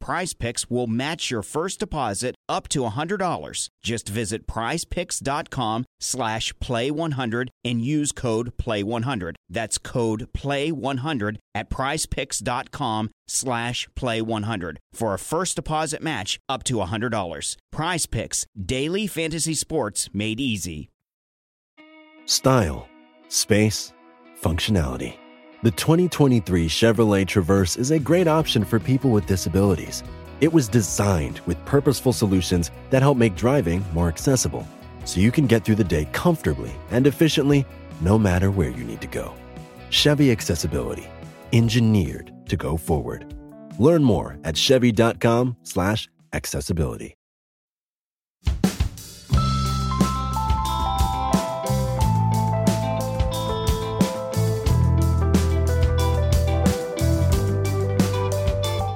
Prize Picks will match your first deposit up to $100. Just visit prizepicks.com/play100 and use code PLAY100. That's code PLAY100 at prizepicks.com/play100 for a first deposit match up to $100. Prize Picks, daily fantasy sports made easy. Style, space, functionality. The 2023 Chevrolet Traverse is a great option for people with disabilities. It was designed with purposeful solutions that help make driving more accessible, so you can get through the day comfortably and efficiently, no matter where you need to go. Chevy Accessibility, engineered to go forward. Learn more at chevy.com/accessibility.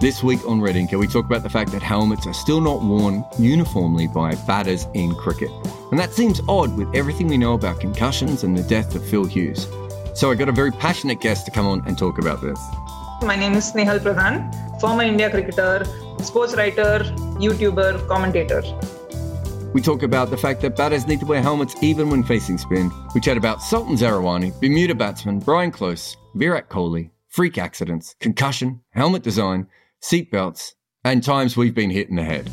This week on Red Inca, we talk about the fact that helmets are still not worn uniformly by batters in cricket. And that seems odd with everything we know about concussions and the death of Phil Hughes. So I got a very passionate guest to come on and talk about this. My name is Snehal Pradhan, former India cricketer, sports writer, YouTuber, commentator. We talk about the fact that batters need to wear helmets even when facing spin. We chat about Sultan Zarawani, Bermuda batsman, Brian Close, Virat Kohli, freak accidents, concussion, helmet design, seatbelts, and times we've been hit in the head.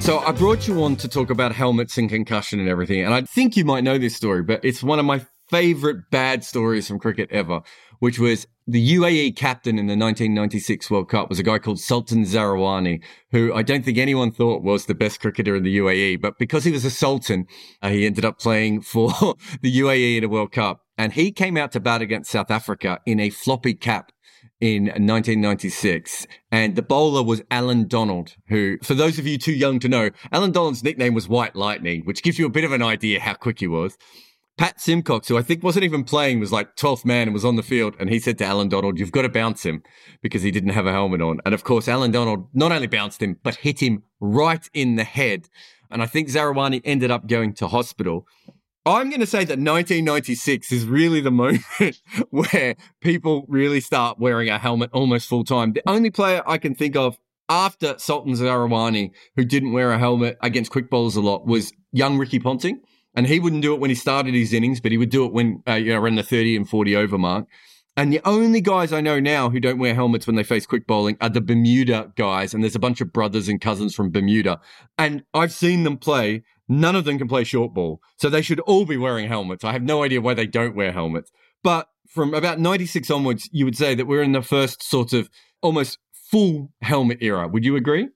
So I brought you on to talk about helmets and concussion and everything, and I think you might know this story, but it's one of my favourite bad stories from cricket ever, which was the UAE captain in the 1996 World Cup was a guy called Sultan Zarawani, who I don't think anyone thought was the best cricketer in the UAE, but because he was a sultan, he ended up playing for the UAE in a World Cup. And he came out to bat against South Africa in a floppy cap in 1996. And the bowler was Alan Donald, who, for those of you too young to know, Alan Donald's nickname was White Lightning, which gives you a bit of an idea how quick he was. Pat Simcox, who I think wasn't even playing, was like 12th man and was on the field. And he said to Alan Donald, "You've got to bounce him," because he didn't have a helmet on. And of course, Alan Donald not only bounced him, but hit him right in the head. And I think Zarawani ended up going to hospital. I'm going to say that 1996 is really the moment where people really start wearing a helmet almost full time. The only player I can think of after Sultan Zarawani who didn't wear a helmet against quick bowlers a lot was young Ricky Ponting. And he wouldn't do it when he started his innings, but he would do it when around the 30 and 40 over mark. And the only guys I know now who don't wear helmets when they face quick bowling are the Bermuda guys. And there's a bunch of brothers and cousins from Bermuda. And I've seen them play. None of them can play short ball. So they should all be wearing helmets. I have no idea why they don't wear helmets. But from about 96 onwards, you would say that we're in the first sort of almost full helmet era. Would you agree?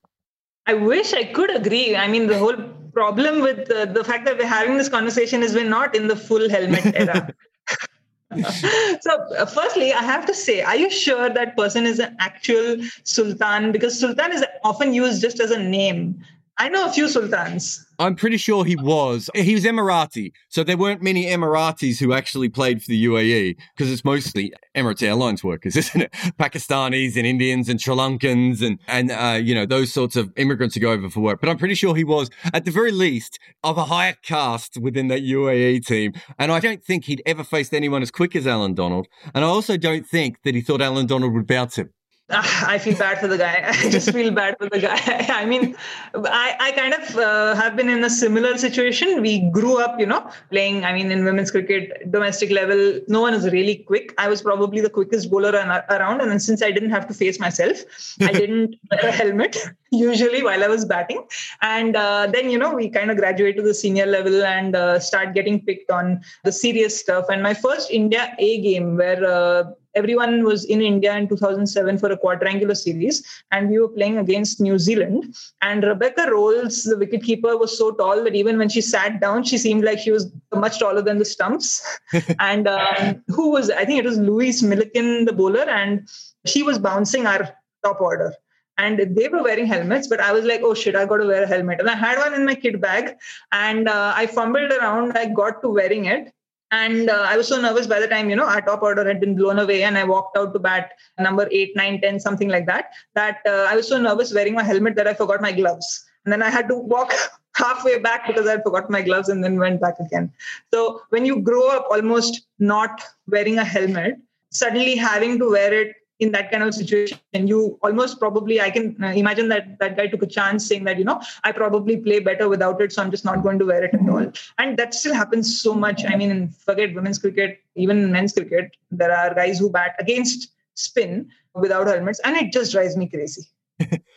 I wish I could agree. I mean, the whole problem with the fact that we're having this conversation is we're not in the full helmet era. So firstly, I have to say, are you sure that person is an actual Sultan? Because Sultan is often used just as a name. I know a few Sultans. I'm pretty sure he was. He was Emirati. So there weren't many Emiratis who actually played for the UAE because it's mostly Emirates Airlines workers, isn't it? Pakistanis and Indians and Sri Lankans and those sorts of immigrants who go over for work. But I'm pretty sure he was, at the very least, of a higher caste within that UAE team. And I don't think he'd ever faced anyone as quick as Alan Donald. And I also don't think that he thought Alan Donald would bounce him. I feel bad for the guy. I just feel bad for the guy. I mean, I kind of have been in a similar situation. We grew up, playing, in women's cricket, domestic level, no one is really quick. I was probably the quickest bowler around. And then since I didn't have to face myself, I didn't wear a helmet usually while I was batting. And then, we kind of graduate to the senior level and start getting picked on the serious stuff. And my first India A game where everyone was in India in 2007 for a quadrangular series, and we were playing against New Zealand. And Rebecca Rolls, the wicketkeeper, was so tall that even when she sat down, she seemed like she was much taller than the stumps. And who was, I think it was Louise Milliken, the bowler, and she was bouncing our top order. And they were wearing helmets, but I was like, oh shit, I got to wear a helmet. And I had one in my kit bag, and I fumbled around. I got to wearing it. And I was so nervous by the time, you know, our top order had been blown away and I walked out to bat number 8, 9, 10, something like that, that I was so nervous wearing my helmet that I forgot my gloves. And then I had to walk halfway back because I forgot my gloves and then went back again. So when you grow up almost not wearing a helmet, suddenly having to wear it in that kind of situation, you almost probably, I can imagine that that guy took a chance saying that, you know, I probably play better without it, so I'm just not going to wear it at all. And that still happens so much. I mean, forget women's cricket, even men's cricket, there are guys who bat against spin without helmets, and it just drives me crazy.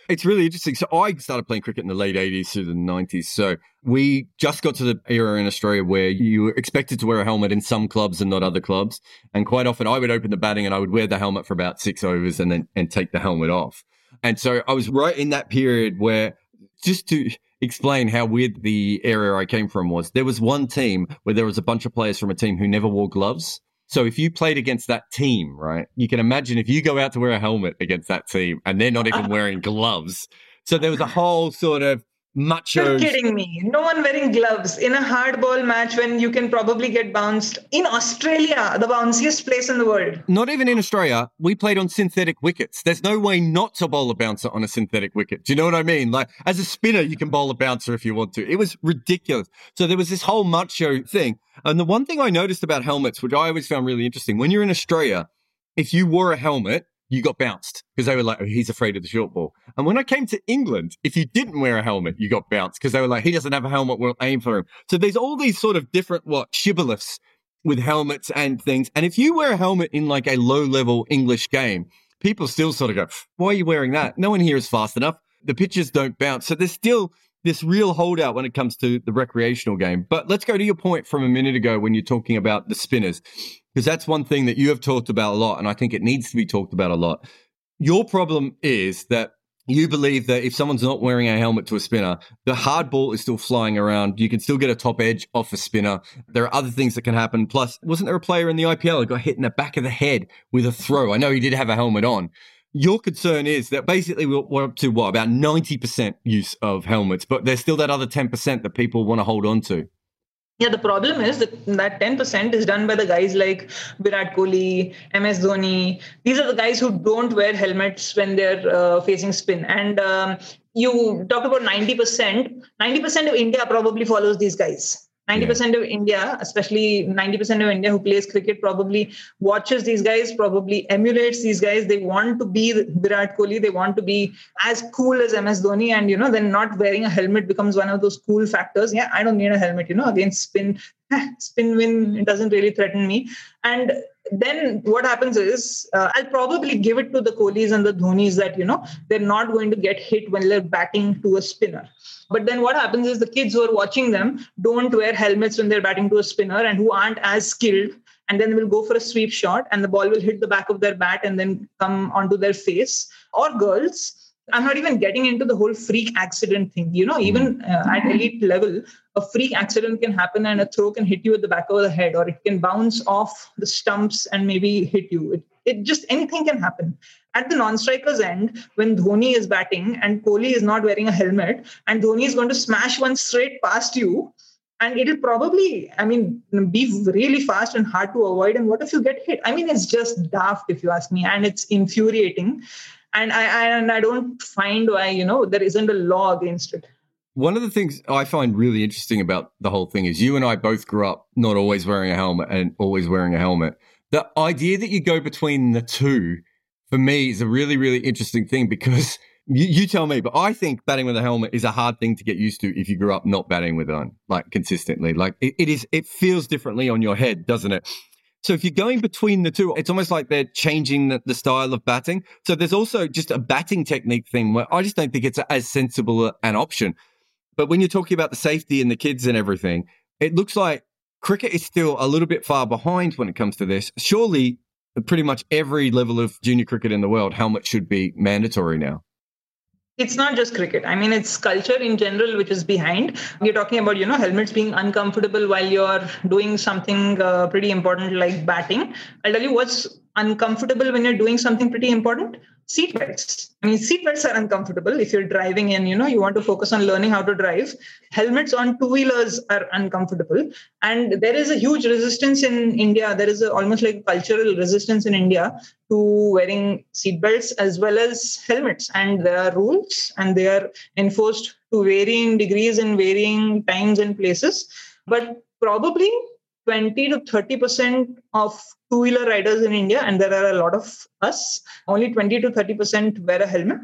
It's really interesting. So I started playing cricket in the late 80s to the 90s. So we just got to the era in Australia where you were expected to wear a helmet in some clubs and not other clubs. And quite often I would open the batting and I would wear the helmet for about 6 overs and then take the helmet off. And so I was right in that period where, just to explain how weird the area I came from was, there was one team where there was a bunch of players from a team who never wore gloves. So if you played against that team, right, you can imagine if you go out to wear a helmet against that team and they're not even wearing gloves. So there was a whole sort of macho... You're kidding me. No one wearing gloves in a hardball match when you can probably get bounced. In Australia, the bounciest place in the world. Not even in Australia. We played on synthetic wickets. There's no way not to bowl a bouncer on a synthetic wicket. Do you know what I mean? Like, as a spinner, you can bowl a bouncer if you want to. It was ridiculous. So there was this whole macho thing. And the one thing I noticed about helmets, which I always found really interesting, when you're in Australia, if you wore a helmet, you got bounced because they were like, oh, he's afraid of the short ball. And when I came to England, if you didn't wear a helmet, you got bounced because they were like, he doesn't have a helmet, we'll aim for him. So there's all these sort of different, shibboleths with helmets and things. And if you wear a helmet in like a low-level English game, people still sort of go, why are you wearing that? No one here is fast enough. The pitches don't bounce. So there's still this real holdout when it comes to the recreational game. But let's go to your point from a minute ago when you're talking about the spinners, because that's one thing that you have talked about a lot, and I think it needs to be talked about a lot. Your problem is that you believe that if someone's not wearing a helmet to a spinner, the hard ball is still flying around. You can still get a top edge off a spinner. There are other things that can happen. Plus, wasn't there a player in the IPL who got hit in the back of the head with a throw? I know he did have a helmet on. Your concern is that basically we're up to, about 90% use of helmets, but there's still that other 10% that people want to hold on to. Yeah, the problem is that 10% is done by the guys like Virat Kohli, MS Dhoni. These are the guys who don't wear helmets when they're facing spin. And you talked about 90%. 90% of India probably follows these guys. 90% of India, especially 90% of India who plays cricket, probably watches these guys, probably emulates these guys. They want to be Virat Kohli. They want to be as cool as MS Dhoni. And, you know, then not wearing a helmet becomes one of those cool factors. Yeah, I don't need a helmet, you know, against spin. Spin win, it doesn't really threaten me. And then what happens is I'll probably give it to the Kohlis and the Dhonis that, you know, they're not going to get hit when they're batting to a spinner. But then what happens is the kids who are watching them don't wear helmets when they're batting to a spinner and who aren't as skilled. And then we'll go for a sweep shot and the ball will hit the back of their bat and then come onto their face. Or girls. I'm not even getting into the whole freak accident thing. You know, even at elite level, a freak accident can happen and a throw can hit you at the back of the head, or it can bounce off the stumps and maybe hit you. It just anything can happen. At the non-strikers end, when Dhoni is batting and Kohli is not wearing a helmet and Dhoni is going to smash one straight past you, and it'll probably, be really fast and hard to avoid. And what if you get hit? I mean, it's just daft if you ask me, and it's infuriating. And I don't find why, you know, there isn't a law against it. One of the things I find really interesting about the whole thing is you and I both grew up not always wearing a helmet and always wearing a helmet. The idea that you go between the two, for me, is a really, really interesting thing because you tell me, but I think batting with a helmet is a hard thing to get used to if you grew up not batting with one, like consistently. Like it feels differently on your head, doesn't it? So if you're going between the two, it's almost like they're changing the style of batting. So there's also just a batting technique thing where I just don't think it's as sensible an option. But when you're talking about the safety and the kids and everything, it looks like cricket is still a little bit far behind when it comes to this. Surely pretty much every level of junior cricket in the world, helmet should be mandatory now. It's not just cricket. I mean, it's culture in general which is behind. You're talking about, you know, helmets being uncomfortable while you're doing something pretty important like batting. I'll tell you what's uncomfortable when you're doing something pretty important. Seatbelts. I mean, seatbelts are uncomfortable if you're driving and, you know, you want to focus on learning how to drive. Helmets on two-wheelers are uncomfortable. And there is a huge resistance in India. There is almost like cultural resistance in India to wearing seatbelts as well as helmets. And there are rules and they are enforced to varying degrees in varying times and places. But probably 20 to 30% of two-wheeler riders in India, and there are a lot of us, only 20 to 30% wear a helmet.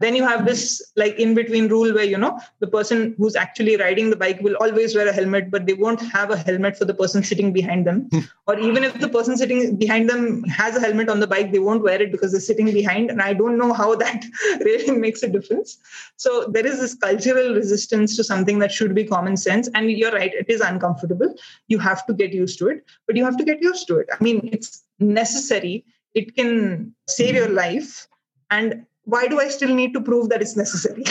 Then you have this like in-between rule where, you know, the person who's actually riding the bike will always wear a helmet, but they won't have a helmet for the person sitting behind them. Or even if the person sitting behind them has a helmet on the bike, they won't wear it because they're sitting behind. And I don't know how that really makes a difference. So there is this cultural resistance to something that should be common sense. And you're right, it is uncomfortable. You have to get used to it, but you have to get used to it. I mean, it's necessary. It can save your life. And why do I still need to prove that it's necessary?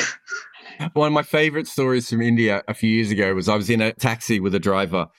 One of my favorite stories from India a few years ago was I was in a taxi with a driver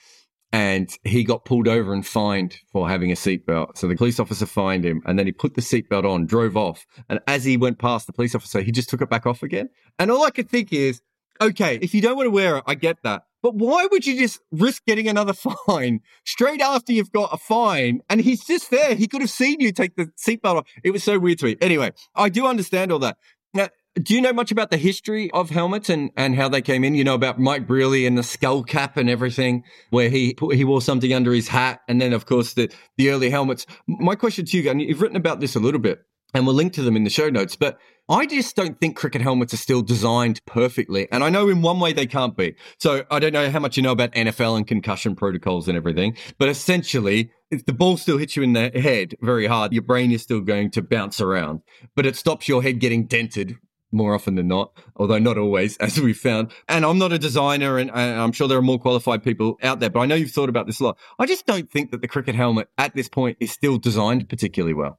and he got pulled over and fined for having a seatbelt. So the police officer fined him and then he put the seatbelt on, drove off. And as he went past the police officer, he just took it back off again. And all I could think is, okay, if you don't want to wear it, I get that. But why would you just risk getting another fine straight after you've got a fine? And he's just there. He could have seen you take the seatbelt off. It was so weird to me. Anyway, I do understand all that. Now, do you know much about the history of helmets and how they came in? You know about Mike Brearley and the skull cap and everything, where he wore something under his hat. And then, of course, the early helmets. My question to you, and you've written about this a little bit, and we'll link to them in the show notes, but I just don't think cricket helmets are still designed perfectly. And I know in one way they can't be. So I don't know how much you know about NFL and concussion protocols and everything. But essentially, if the ball still hits you in the head very hard, your brain is still going to bounce around. But it stops your head getting dented more often than not, although not always, as we found. And I'm not a designer, and I'm sure there are more qualified people out there. But I know you've thought about this a lot. I just don't think that the cricket helmet at this point is still designed particularly well.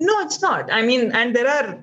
No, it's not. I mean, and there are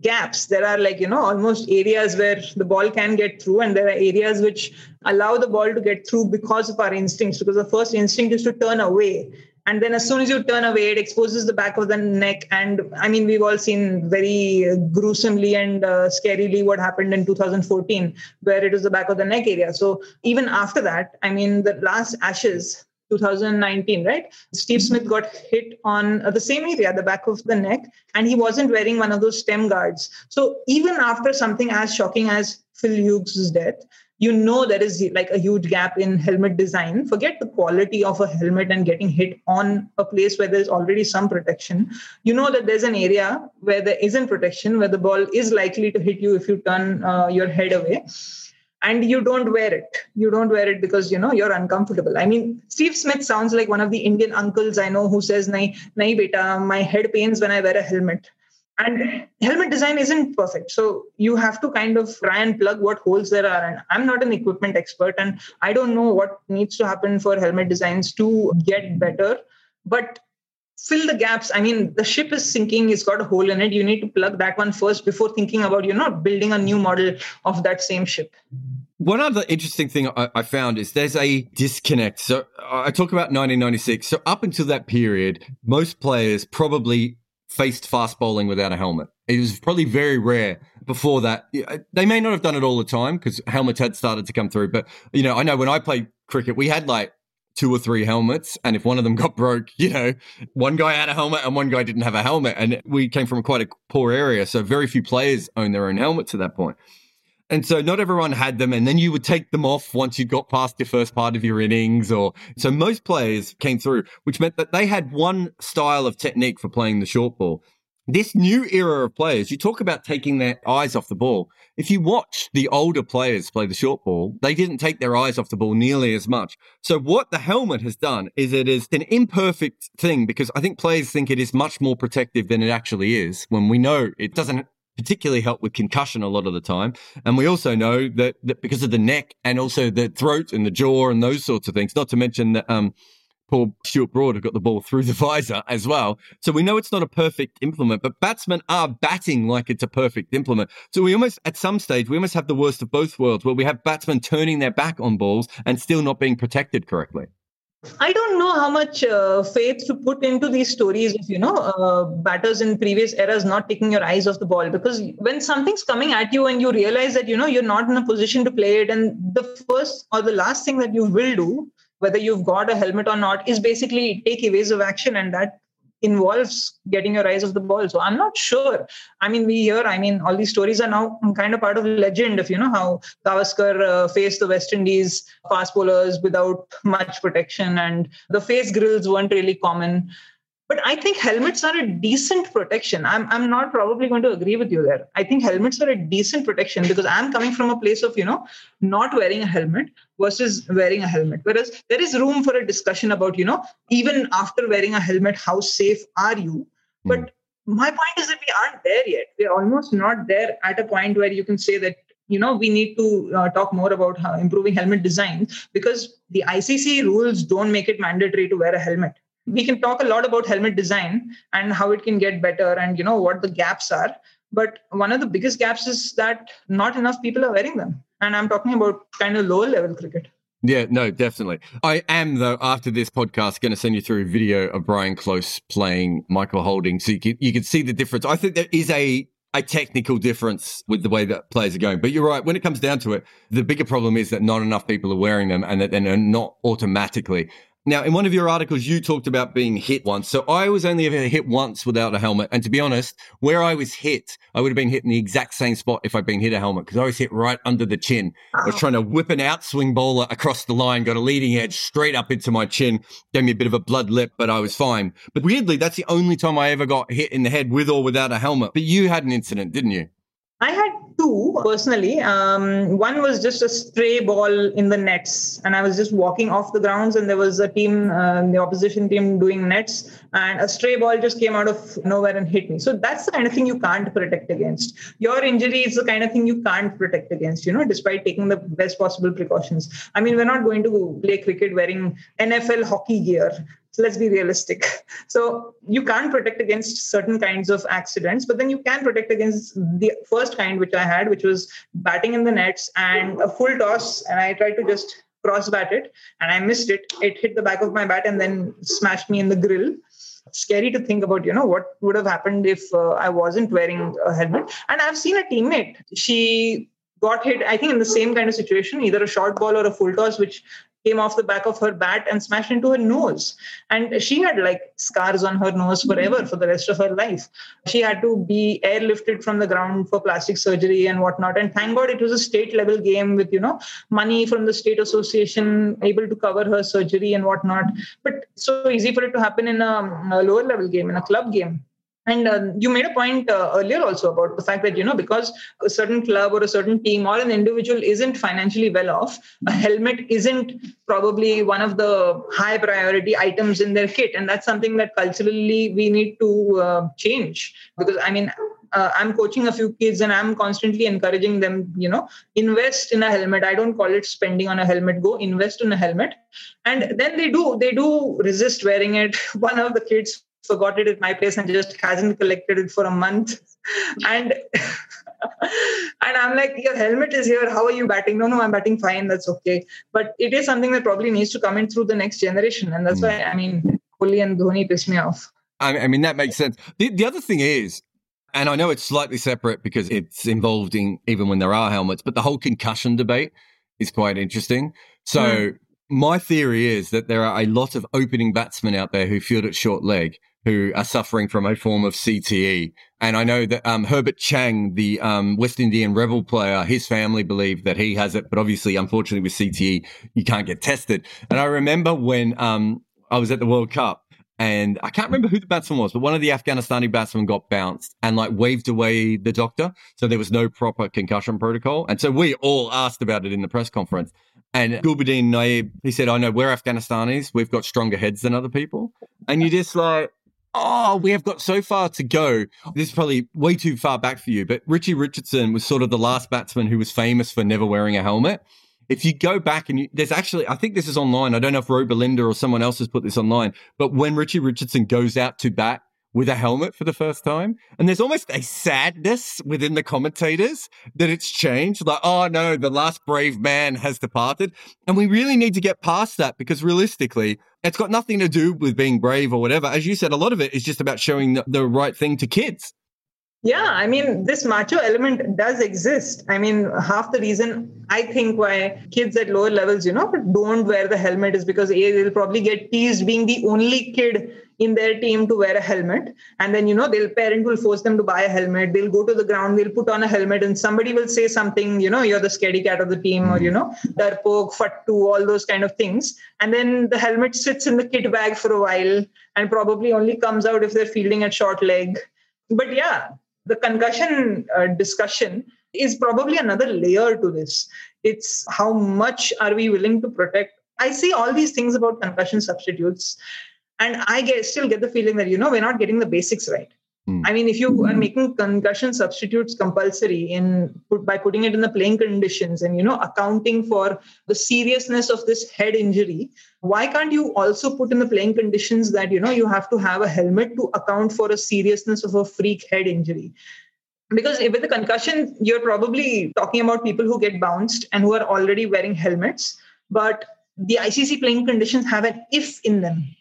gaps. There are like, you know, almost areas where the ball can get through, and there are areas which allow the ball to get through because of our instincts, because the first instinct is to turn away. And then as soon as you turn away, it exposes the back of the neck. And I mean, we've all seen very gruesomely and scarily what happened in 2014, where it was the back of the neck area. So even after that, I mean, the last Ashes, 2019, right? Steve Smith got hit on the same area, the back of the neck, and he wasn't wearing one of those stem guards. So even after something as shocking as Phil Hughes' death, you know there is like a huge gap in helmet design. Forget the quality of a helmet and getting hit on a place where there's already some protection. You know that there's an area where there isn't protection, where the ball is likely to hit you if you turn your head away. And you don't wear it. You don't wear it because, you know, you're uncomfortable. I mean, Steve Smith sounds like one of the Indian uncles I know who says, nahi beta, my head pains when I wear a helmet. And helmet design isn't perfect. So you have to kind of try and plug what holes there are. And I'm not an equipment expert, and I don't know what needs to happen for helmet designs to get better. But fill the gaps. I mean, the ship is sinking, it's got a hole in it. You need to plug that one first before thinking about, you're not building a new model of that same ship. One other interesting thing I found is there's a disconnect. So I talk about 1996. So up until that period, most players probably faced fast bowling without a helmet. It was probably very rare before that. They may not have done it all the time because helmets had started to come through. But, you know, I know when I played cricket, we had like 2 or 3 helmets. And if one of them got broke, you know, one guy had a helmet and one guy didn't have a helmet. And we came from quite a poor area. So very few players owned their own helmets at that point. And so not everyone had them. And then you would take them off once you got past your first part of your innings. Or so most players came through, which meant that they had one style of technique for playing the short ball. This new era of players, you talk about taking their eyes off the ball. If you watch the older players play the short ball, they didn't take their eyes off the ball nearly as much. So what the helmet has done is it is an imperfect thing because I think players think it is much more protective than it actually is when we know it doesn't particularly help with concussion a lot of the time. And we also know that because of the neck and also the throat and the jaw and those sorts of things, not to mention that poor Stuart Broad had got the ball through the visor as well. So we know it's not a perfect implement, but batsmen are batting like it's a perfect implement. So we almost, at some stage, we almost have the worst of both worlds, where we have batsmen turning their back on balls and still not being protected correctly. I don't know how much faith to put into these stories of, batters in previous eras not taking your eyes off the ball, because when something's coming at you and you realize that, you're not in a position to play it, and the first or the last thing that you will do, whether you've got a helmet or not, is basically take evasive action, and that involves getting your eyes off the ball. So I'm not sure. All these stories are now kind of part of legend of, how Gavaskar faced the West Indies fast bowlers without much protection, and the face grills weren't really common. But I think helmets are a decent protection. I'm not probably going to agree with you there. I think helmets are a decent protection, because I'm coming from a place of, not wearing a helmet versus wearing a helmet. Whereas there is room for a discussion about, even after wearing a helmet, how safe are you? But my point is that we aren't there yet. We're almost not there at a point where you can say that, we need to talk more about how improving helmet design, because the ICC rules don't make it mandatory to wear a helmet. We can talk a lot about helmet design and how it can get better and, what the gaps are. But one of the biggest gaps is that not enough people are wearing them. And I'm talking about kind of lower level cricket. Yeah, no, definitely. I am, though, after this podcast, going to send you through a video of Brian Close playing Michael Holding. So you can see the difference. I think there is a technical difference with the way that players are going. But you're right, when it comes down to it, the bigger problem is that not enough people are wearing them, and that they're not automatically. Now, in one of your articles, you talked about being hit once. So I was only ever hit once without a helmet. And to be honest, where I was hit, I would have been hit in the exact same spot if I'd been hit a helmet, because I was hit right under the chin. I was trying to whip an outswing bowler across the line, got a leading edge straight up into my chin, gave me a bit of a blood lip, but I was fine. But weirdly, that's the only time I ever got hit in the head with or without a helmet. But you had an incident, didn't you? I had two, personally. One was just a stray ball in the nets, and I was just walking off the grounds, and there was a team, the opposition team, doing nets, and a stray ball just came out of nowhere and hit me. So that's the kind of thing you can't protect against. Your injury is the kind of thing you can't protect against, despite taking the best possible precautions. I mean, we're not going to play cricket wearing NFL hockey gear. So let's be realistic. So you can't protect against certain kinds of accidents, but then you can protect against the first kind, which I had, which was batting in the nets and a full toss. And I tried to just cross bat it and I missed it. It hit the back of my bat and then smashed me in the grill. Scary to think about, what would have happened if I wasn't wearing a helmet. And I've seen a teammate. She got hit, I think, in the same kind of situation, either a short ball or a full toss, which came off the back of her bat and smashed into her nose. And she had scars on her nose forever for the rest of her life. She had to be airlifted from the ground for plastic surgery and whatnot. And thank God it was a state level game with, money from the state association able to cover her surgery and whatnot. But so easy for it to happen in a lower level game, in a club game. And you made a point earlier also about the fact that, because a certain club or a certain team or an individual isn't financially well off, a helmet isn't probably one of the high priority items in their kit. And that's something that culturally we need to change. Because, I'm coaching a few kids and I'm constantly encouraging them, invest in a helmet. I don't call it spending on a helmet. Go invest in a helmet. And then they do resist wearing it. One of the kids forgot it at my place and just hasn't collected it for a month. And I'm like, your helmet is here. How are you batting? No, I'm batting fine. That's okay. But it is something that probably needs to come in through the next generation. And that's why, Kohli and Dhoni pissed me off. That makes sense. The other thing is, and I know it's slightly separate because it's involved in even when there are helmets, but the whole concussion debate is quite interesting. So my theory is that there are a lot of opening batsmen out there who field at short leg who are suffering from a form of CTE. And I know that Herbert Chang, the West Indian rebel player, his family believed that he has it. But obviously, unfortunately, with CTE, you can't get tested. And I remember when I was at the World Cup, and I can't remember who the batsman was, but one of the Afghanistani batsmen got bounced and waved away the doctor. So there was no proper concussion protocol. And so we all asked about it in the press conference. And Gulbadin Naeb, he said, I know we're Afghanistanis. We've got stronger heads than other people. And you're just like, oh, we have got so far to go. This is probably way too far back for you. But Richie Richardson was sort of the last batsman who was famous for never wearing a helmet. If you go back and there's actually, I think this is online. I don't know if Roe Belinda or someone else has put this online, but when Richie Richardson goes out to bat with a helmet for the first time, and there's almost a sadness within the commentators that it's changed. Like, oh no, the last brave man has departed. And we really need to get past that because realistically, it's got nothing to do with being brave or whatever. As you said, a lot of it is just about showing the right thing to kids. Yeah, I mean, this macho element does exist. I mean, half the reason I think why kids at lower levels, you know, don't wear the helmet is because A, they'll probably get teased being the only kid in their team to wear a helmet. And then, you know, their parent will force them to buy a helmet. They'll go to the ground, they'll put on a helmet and somebody will say something, you know, you're the scaredy cat of the team or, you know, darpok, fattu, all those kind of things. And then the helmet sits in the kit bag for a while and probably only comes out if they're fielding at short leg. But yeah, the concussion discussion is probably another layer to this. It's how much are we willing to protect? I see all these things about concussion substitutes and I still get the feeling that, you know, we're not getting the basics right. I mean, if you are making concussion substitutes compulsory by putting it in the playing conditions and, you know, accounting for the seriousness of this head injury, why can't you also put in the playing conditions that, you know, you have to have a helmet to account for a seriousness of a freak head injury? Because with the concussion, you're probably talking about people who get bounced and who are already wearing helmets, but the ICC playing conditions have an if in them.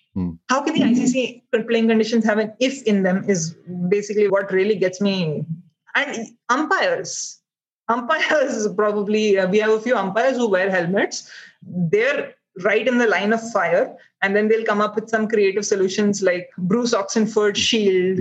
How can the ICC playing conditions have an if in them is basically what really gets me. And umpires probably, we have a few umpires who wear helmets. They're right in the line of fire. And then they'll come up with some creative solutions like Bruce Oxenford shield.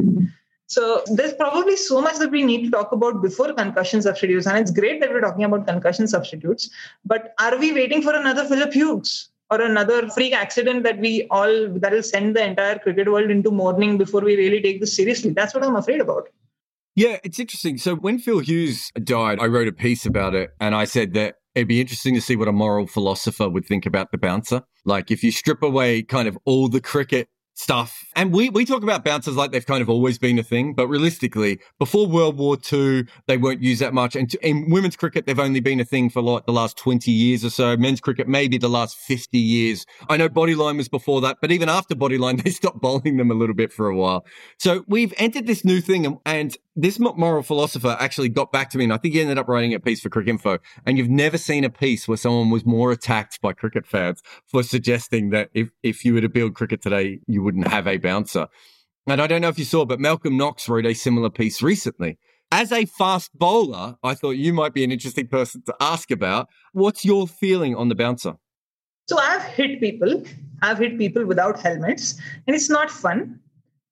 So there's probably so much that we need to talk about before concussion substitutes. And it's great that we're talking about concussion substitutes, but are we waiting for another Phil Hughes? Or another freak accident that'll send the entire cricket world into mourning before we really take this seriously? That's what I'm afraid about. Yeah, it's interesting. So when Phil Hughes died, I wrote a piece about it and I said that it'd be interesting to see what a moral philosopher would think about the bouncer. Like if you strip away kind of all the cricket stuff, and we talk about bouncers like they've kind of always been a thing, but realistically, before World War II, they weren't used that much. And in women's cricket, they've only been a thing for like the last 20 years or so. Men's cricket, maybe the last 50 years. I know bodyline was before that, but even after bodyline, they stopped bowling them a little bit for a while. So we've entered this new thing, and this moral philosopher actually got back to me, and I think he ended up writing a piece for Crick Info. And you've never seen a piece where someone was more attacked by cricket fans for suggesting that if you were to build cricket today, you wouldn't have a bouncer. And I don't know if you saw, but Malcolm Knox wrote a similar piece recently. As a fast bowler, I thought you might be an interesting person to ask about. What's your feeling on the bouncer? So I've hit people without helmets, and it's not fun.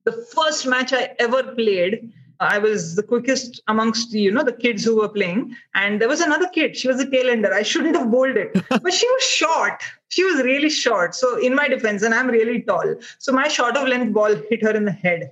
The first match I ever played, I was the quickest amongst, you know, the kids who were playing. And there was another kid. She was a tailender. I shouldn't have bowled it. But she was short. She was really short. So in my defense, and I'm really tall. So my short of length ball hit her in the head.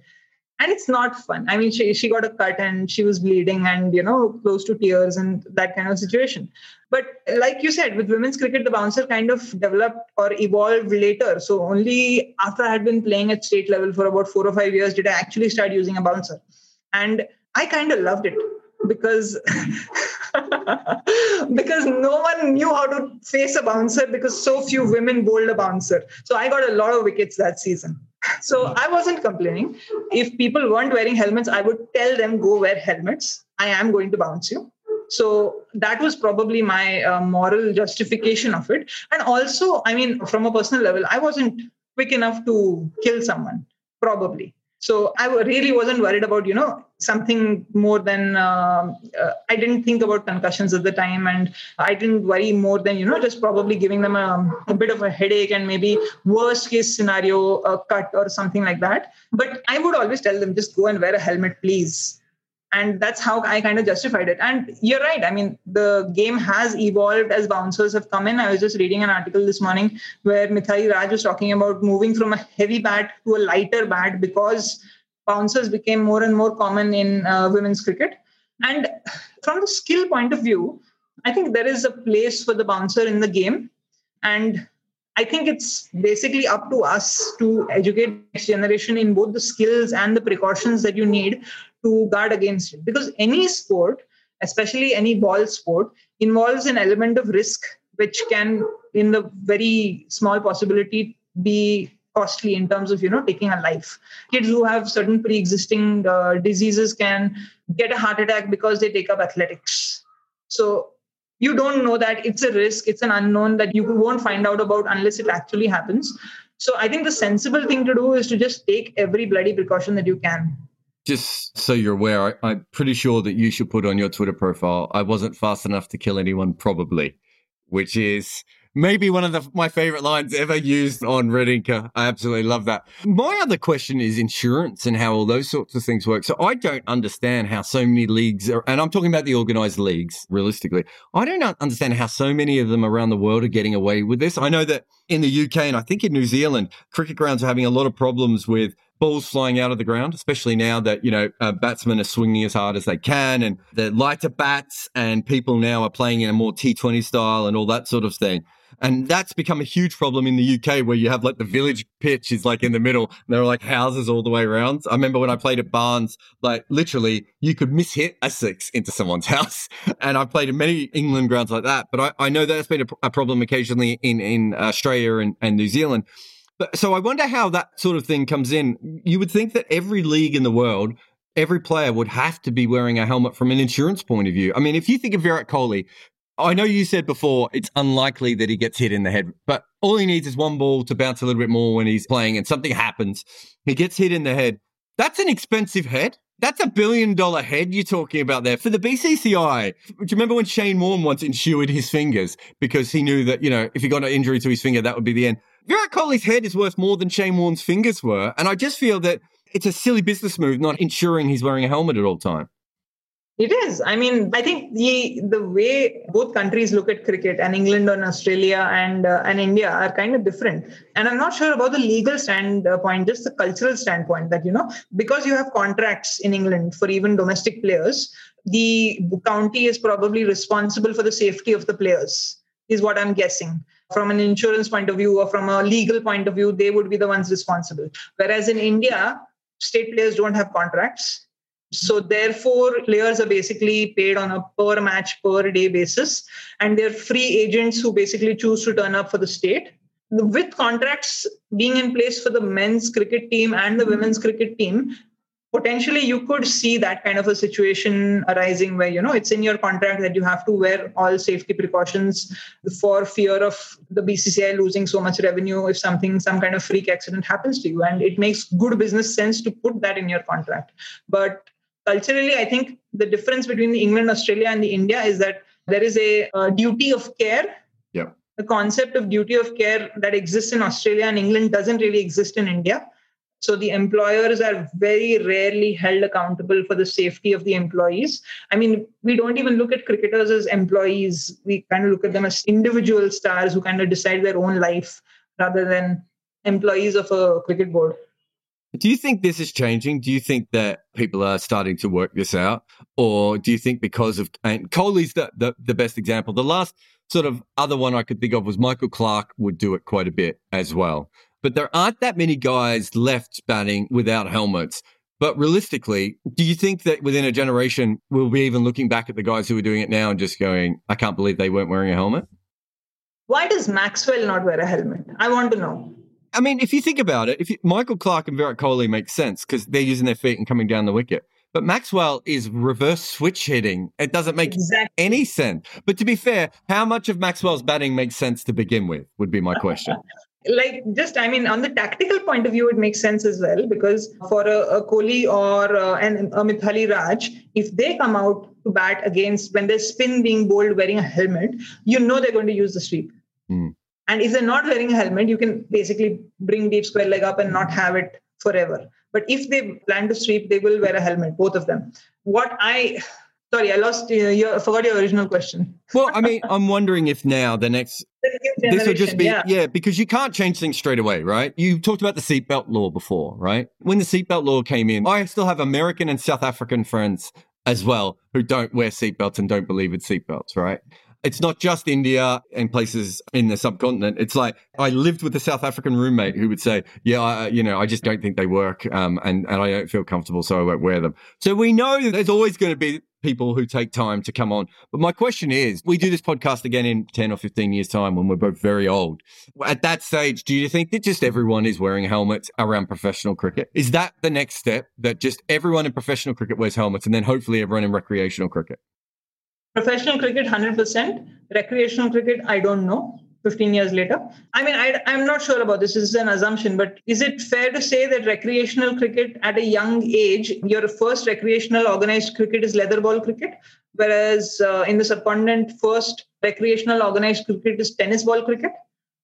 And it's not fun. I mean, she got a cut and she was bleeding and, you know, close to tears and that kind of situation. But like you said, with women's cricket, the bouncer kind of developed or evolved later. So only after I had been playing at state level for about 4 or 5 years did I actually start using a bouncer. And I kind of loved it because no one knew how to face a bouncer because so few women bowled a bouncer. So I got a lot of wickets that season. So I wasn't complaining. If people weren't wearing helmets, I would tell them, go wear helmets. I am going to bounce you. So that was probably my moral justification of it. And also, I mean, from a personal level, I wasn't quick enough to kill someone, probably. So I really wasn't worried about, you know, something more than I didn't think about concussions at the time. And I didn't worry more than, you know, just probably giving them a bit of a headache and maybe worst case scenario, a cut or something like that. But I would always tell them, just go and wear a helmet, please. And that's how I kind of justified it. And you're right. I mean, the game has evolved as bouncers have come in. I was just reading an article this morning where Mithali Raj was talking about moving from a heavy bat to a lighter bat because bouncers became more and more common in women's cricket. And from the skill point of view, I think there is a place for the bouncer in the game. And I think it's basically up to us to educate the next generation in both the skills and the precautions that you need to guard against it. Because any sport, especially any ball sport, involves an element of risk which can, in the very small possibility, be costly in terms of, you know, taking a life. Kids who have certain pre-existing diseases can get a heart attack because they take up athletics. So you don't know that. It's a risk. It's an unknown that you won't find out about unless it actually happens. So I think the sensible thing to do is to just take every bloody precaution that you can. Just so you're aware, I'm pretty sure that you should put on your Twitter profile, "I wasn't fast enough to kill anyone, probably," which is maybe one of my favorite lines ever used on Red Inca. I absolutely love that. My other question is insurance and how all those sorts of things work. So I don't understand how so many leagues are, and I'm talking about the organized leagues, realistically. I don't understand how so many of them around the world are getting away with this. I know that in the UK and I think in New Zealand, cricket grounds are having a lot of problems with balls flying out of the ground, especially now that, you know, batsmen are swinging as hard as they can and the lighter bats, and people now are playing in a more T20 style and all that sort of thing. And that's become a huge problem in the UK, where you have like the village pitch is like in the middle and there are like houses all the way around. I remember when I played at Barnes, like literally you could mishit a six into someone's house. And I've played in many England grounds like that. But I know that's been a problem occasionally in Australia and New Zealand. But so I wonder how that sort of thing comes in. You would think that every league in the world, every player would have to be wearing a helmet from an insurance point of view. I mean, if you think of Virat Kohli, I know you said before it's unlikely that he gets hit in the head, but all he needs is one ball to bounce a little bit more when he's playing and something happens. He gets hit in the head. That's an expensive head. That's $1 billion head you're talking about there. For the BCCI, do you remember when Shane Warne once insured his fingers because he knew that, you know, if he got an injury to his finger, that would be the end? Virat Kohli's head is worth more than Shane Warne's fingers were. And I just feel that it's a silly business move not ensuring he's wearing a helmet at all time. It is. I mean, I think the way both countries look at cricket, and England and Australia and India, are kind of different. And I'm not sure about the legal standpoint, just the cultural standpoint that, you know, because you have contracts in England for even domestic players, the county is probably responsible for the safety of the players, is what I'm guessing. From an insurance point of view or from a legal point of view, they would be the ones responsible. Whereas in India, state players don't have contracts. So therefore, players are basically paid on a per match, per day basis. And they're free agents who basically choose to turn up for the state. With contracts being in place for the men's cricket team and the women's cricket team, potentially you could see that kind of a situation arising where, you know, it's in your contract that you have to wear all safety precautions for fear of the BCCI losing so much revenue if some kind of freak accident happens to you. And it makes good business sense to put that in your contract. But culturally, I think the difference between the England, Australia and the India is that there is a duty of care. Yeah. The concept of duty of care that exists in Australia and England doesn't really exist in India. So the employers are very rarely held accountable for the safety of the employees. I mean, we don't even look at cricketers as employees. We kind of look at them as individual stars who kind of decide their own life rather than employees of a cricket board. Do you think this is changing? Do you think that people are starting to work this out? Or do you think because of... And Kohli's the best example. The last sort of other one I could think of was Michael Clarke would do it quite a bit as well. But there aren't that many guys left batting without helmets. But realistically, do you think that within a generation, we'll be even looking back at the guys who are doing it now and just going, I can't believe they weren't wearing a helmet? Why does Maxwell not wear a helmet? I want to know. I mean, if you think about it, Michael Clarke and Virat Kohli make sense because they're using their feet and coming down the wicket. But Maxwell is reverse switch hitting. It doesn't make any sense. But to be fair, how much of Maxwell's batting makes sense to begin with would be my question. On the tactical point of view, it makes sense as well, because for a Kohli or a Mithali Raj, if they come out to bat against when there's spin being bowled wearing a helmet, you know they're going to use the sweep. Mm. And if they're not wearing a helmet, you can basically bring deep square leg up and not have it forever. But if they plan to sweep, they will wear a helmet, both of them. I forgot your original question. Well, I mean, I'm wondering if now this will just be, because you can't change things straight away, right? You talked about the seatbelt law before, right? When the seatbelt law came in, I still have American and South African friends as well who don't wear seatbelts and don't believe in seatbelts, right? It's not just India and places in the subcontinent. It's like I lived with a South African roommate who would say, I just don't think they work and I don't feel comfortable, so I won't wear them. So we know that there's always going to be people who take time to come on. But my question is, we do this podcast again in 10 or 15 years' time when we're both very old. At that stage, do you think that just everyone is wearing helmets around professional cricket? Is that the next step, that just everyone in professional cricket wears helmets and then hopefully everyone in recreational cricket? Professional cricket, 100%. Recreational cricket, I don't know. 15 years later. I mean, I'm not sure about this. This is an assumption, but is it fair to say that recreational cricket at a young age, your first recreational organized cricket is leather ball cricket, whereas in the subcontinent, first recreational organized cricket is tennis ball cricket?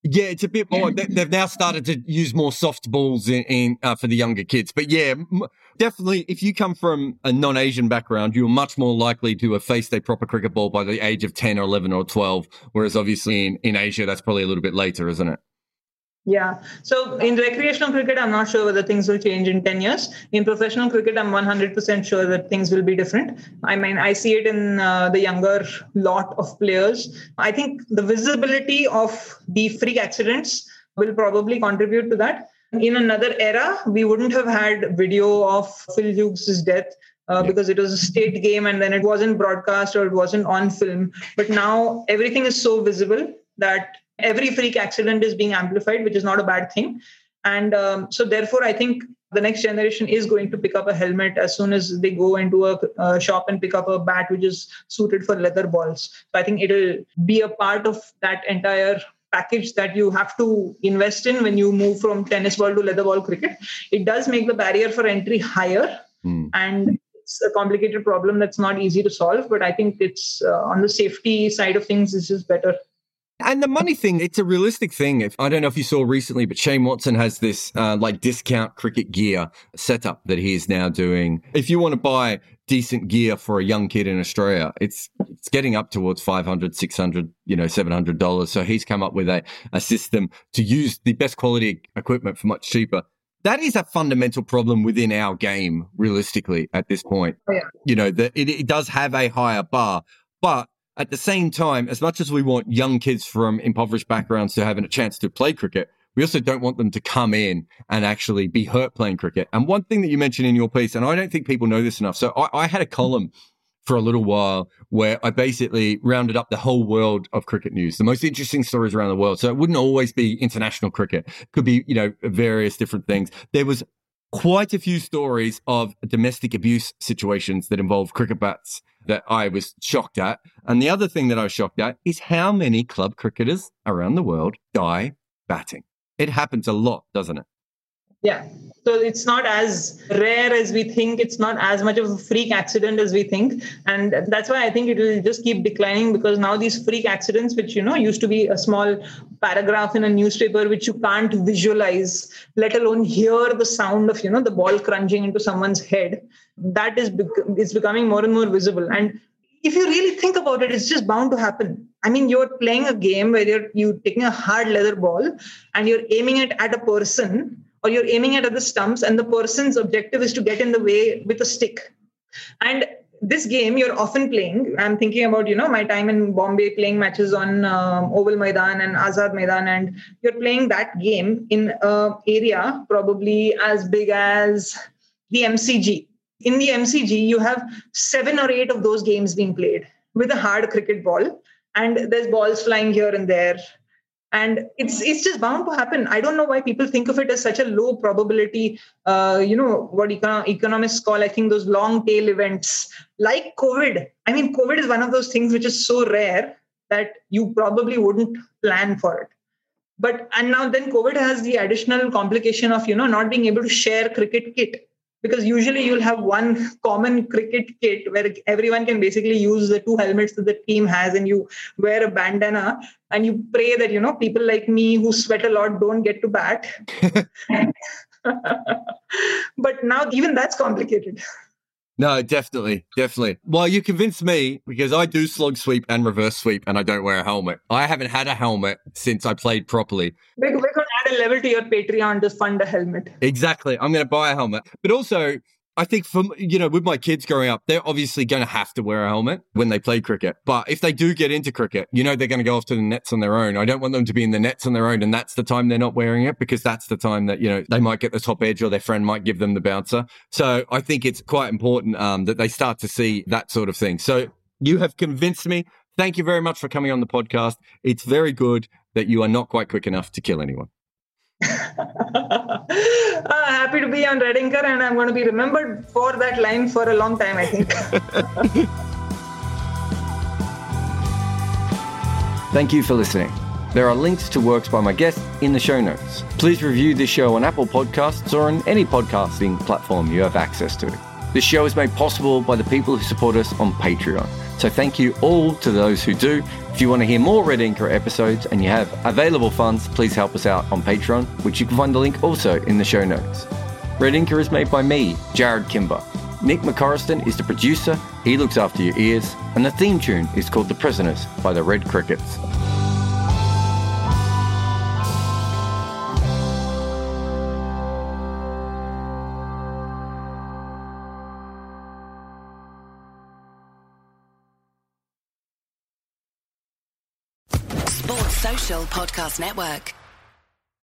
Yeah, it's a bit more. They've now started to use more soft balls in for the younger kids. But yeah, definitely, if you come from a non-Asian background, you're much more likely to have faced a proper cricket ball by the age of 10 or 11 or 12, whereas obviously in Asia, that's probably a little bit later, isn't it? Yeah. So in recreational cricket, I'm not sure whether things will change in 10 years. In professional cricket, I'm 100% sure that things will be different. I mean, I see it in the younger lot of players. I think the visibility of the freak accidents will probably contribute to that. In another era, we wouldn't have had video of Phil Hughes' death because it was a state game and then it wasn't broadcast or it wasn't on film. But now everything is so visible that every freak accident is being amplified, which is not a bad thing. And so therefore, I think the next generation is going to pick up a helmet as soon as they go into a shop and pick up a bat, which is suited for leather balls. So I think it'll be a part of that entire package that you have to invest in when you move from tennis ball to leather ball cricket. It does make the barrier for entry higher. And it's a complicated problem that's not easy to solve. But I think it's on the safety side of things, this is better. And the money thing, it's a realistic thing. I don't know if you saw recently, but Shane Watson has this discount cricket gear setup that he is now doing. If you want to buy decent gear for a young kid in Australia, it's getting up towards $500, $600, $700. So he's come up with a system to use the best quality equipment for much cheaper. That is a fundamental problem within our game, realistically, at this point. Oh, yeah. It does have a higher bar, but at the same time, as much as we want young kids from impoverished backgrounds to have a chance to play cricket, we also don't want them to come in and actually be hurt playing cricket. And one thing that you mentioned in your piece, and I don't think people know this enough, so I had a column for a little while where I basically rounded up the whole world of cricket news, the most interesting stories around the world. So it wouldn't always be international cricket. It could be, various different things. There was quite a few stories of domestic abuse situations that involve cricket bats that I was shocked at. And the other thing that I was shocked at is how many club cricketers around the world die batting. It happens a lot, doesn't it? Yeah. So it's not as rare as we think. It's not as much of a freak accident as we think. And that's why I think it will just keep declining, because now these freak accidents, which, used to be a small paragraph in a newspaper, which you can't visualize, let alone hear the sound of, the ball crunching into someone's head, that is becoming more and more visible. And if you really think about it, it's just bound to happen. I mean, you're playing a game where you're taking a hard leather ball and you're aiming it at a person, or you're aiming at other stumps, and the person's objective is to get in the way with a stick. And this game you're often playing, I'm thinking about, my time in Bombay playing matches on Oval Maidan and Azad Maidan, and you're playing that game in an area probably as big as the MCG. In the MCG, you have 7 or 8 of those games being played with a hard cricket ball, and there's balls flying here and there. And it's just bound to happen. I don't know why people think of it as such a low probability, what economists call, I think, those long tail events like COVID. I mean, COVID is one of those things which is so rare that you probably wouldn't plan for it. And now then COVID has the additional complication of, not being able to share cricket kit, because usually you'll have one common cricket kit where everyone can basically use the 2 helmets that the team has, and you wear a bandana and you pray that, people like me who sweat a lot don't get to bat. But now even that's complicated. No, definitely. Well, you convinced me, because I do slog sweep and reverse sweep and I don't wear a helmet. I haven't had a helmet since I played properly. We're going to add a level to your Patreon to fund a helmet. Exactly. I'm going to buy a helmet. But also, I think from, you know, with my kids growing up, they're obviously going to have to wear a helmet when they play cricket. But if they do get into cricket, you know, they're going to go off to the nets on their own. I don't want them to be in the nets on their own. And that's the time they're not wearing it, because that's the time that, you know, they might get the top edge or their friend might give them the bouncer. So I think it's quite important that they start to see that sort of thing. So you have convinced me. Thank you very much for coming on the podcast. It's very good that you are not quite quick enough to kill anyone. Happy to be on Red Inca, and I'm going to be remembered for that line for a long time, I think. Thank you for listening. There are links to works by my guests in the show notes. Please review this show on Apple Podcasts or on any podcasting platform you have access to. This show is made possible by the people who support us on Patreon. So thank you all to those who do. If you want to hear more Red Inca episodes and you have available funds, please help us out on Patreon, which you can find the link also in the show notes. Red Inca is made by me, Jared Kimber. Nick McCorriston is the producer. He looks after your ears. And the theme tune is called The Prisoners by the Red Crickets. Podcast Network.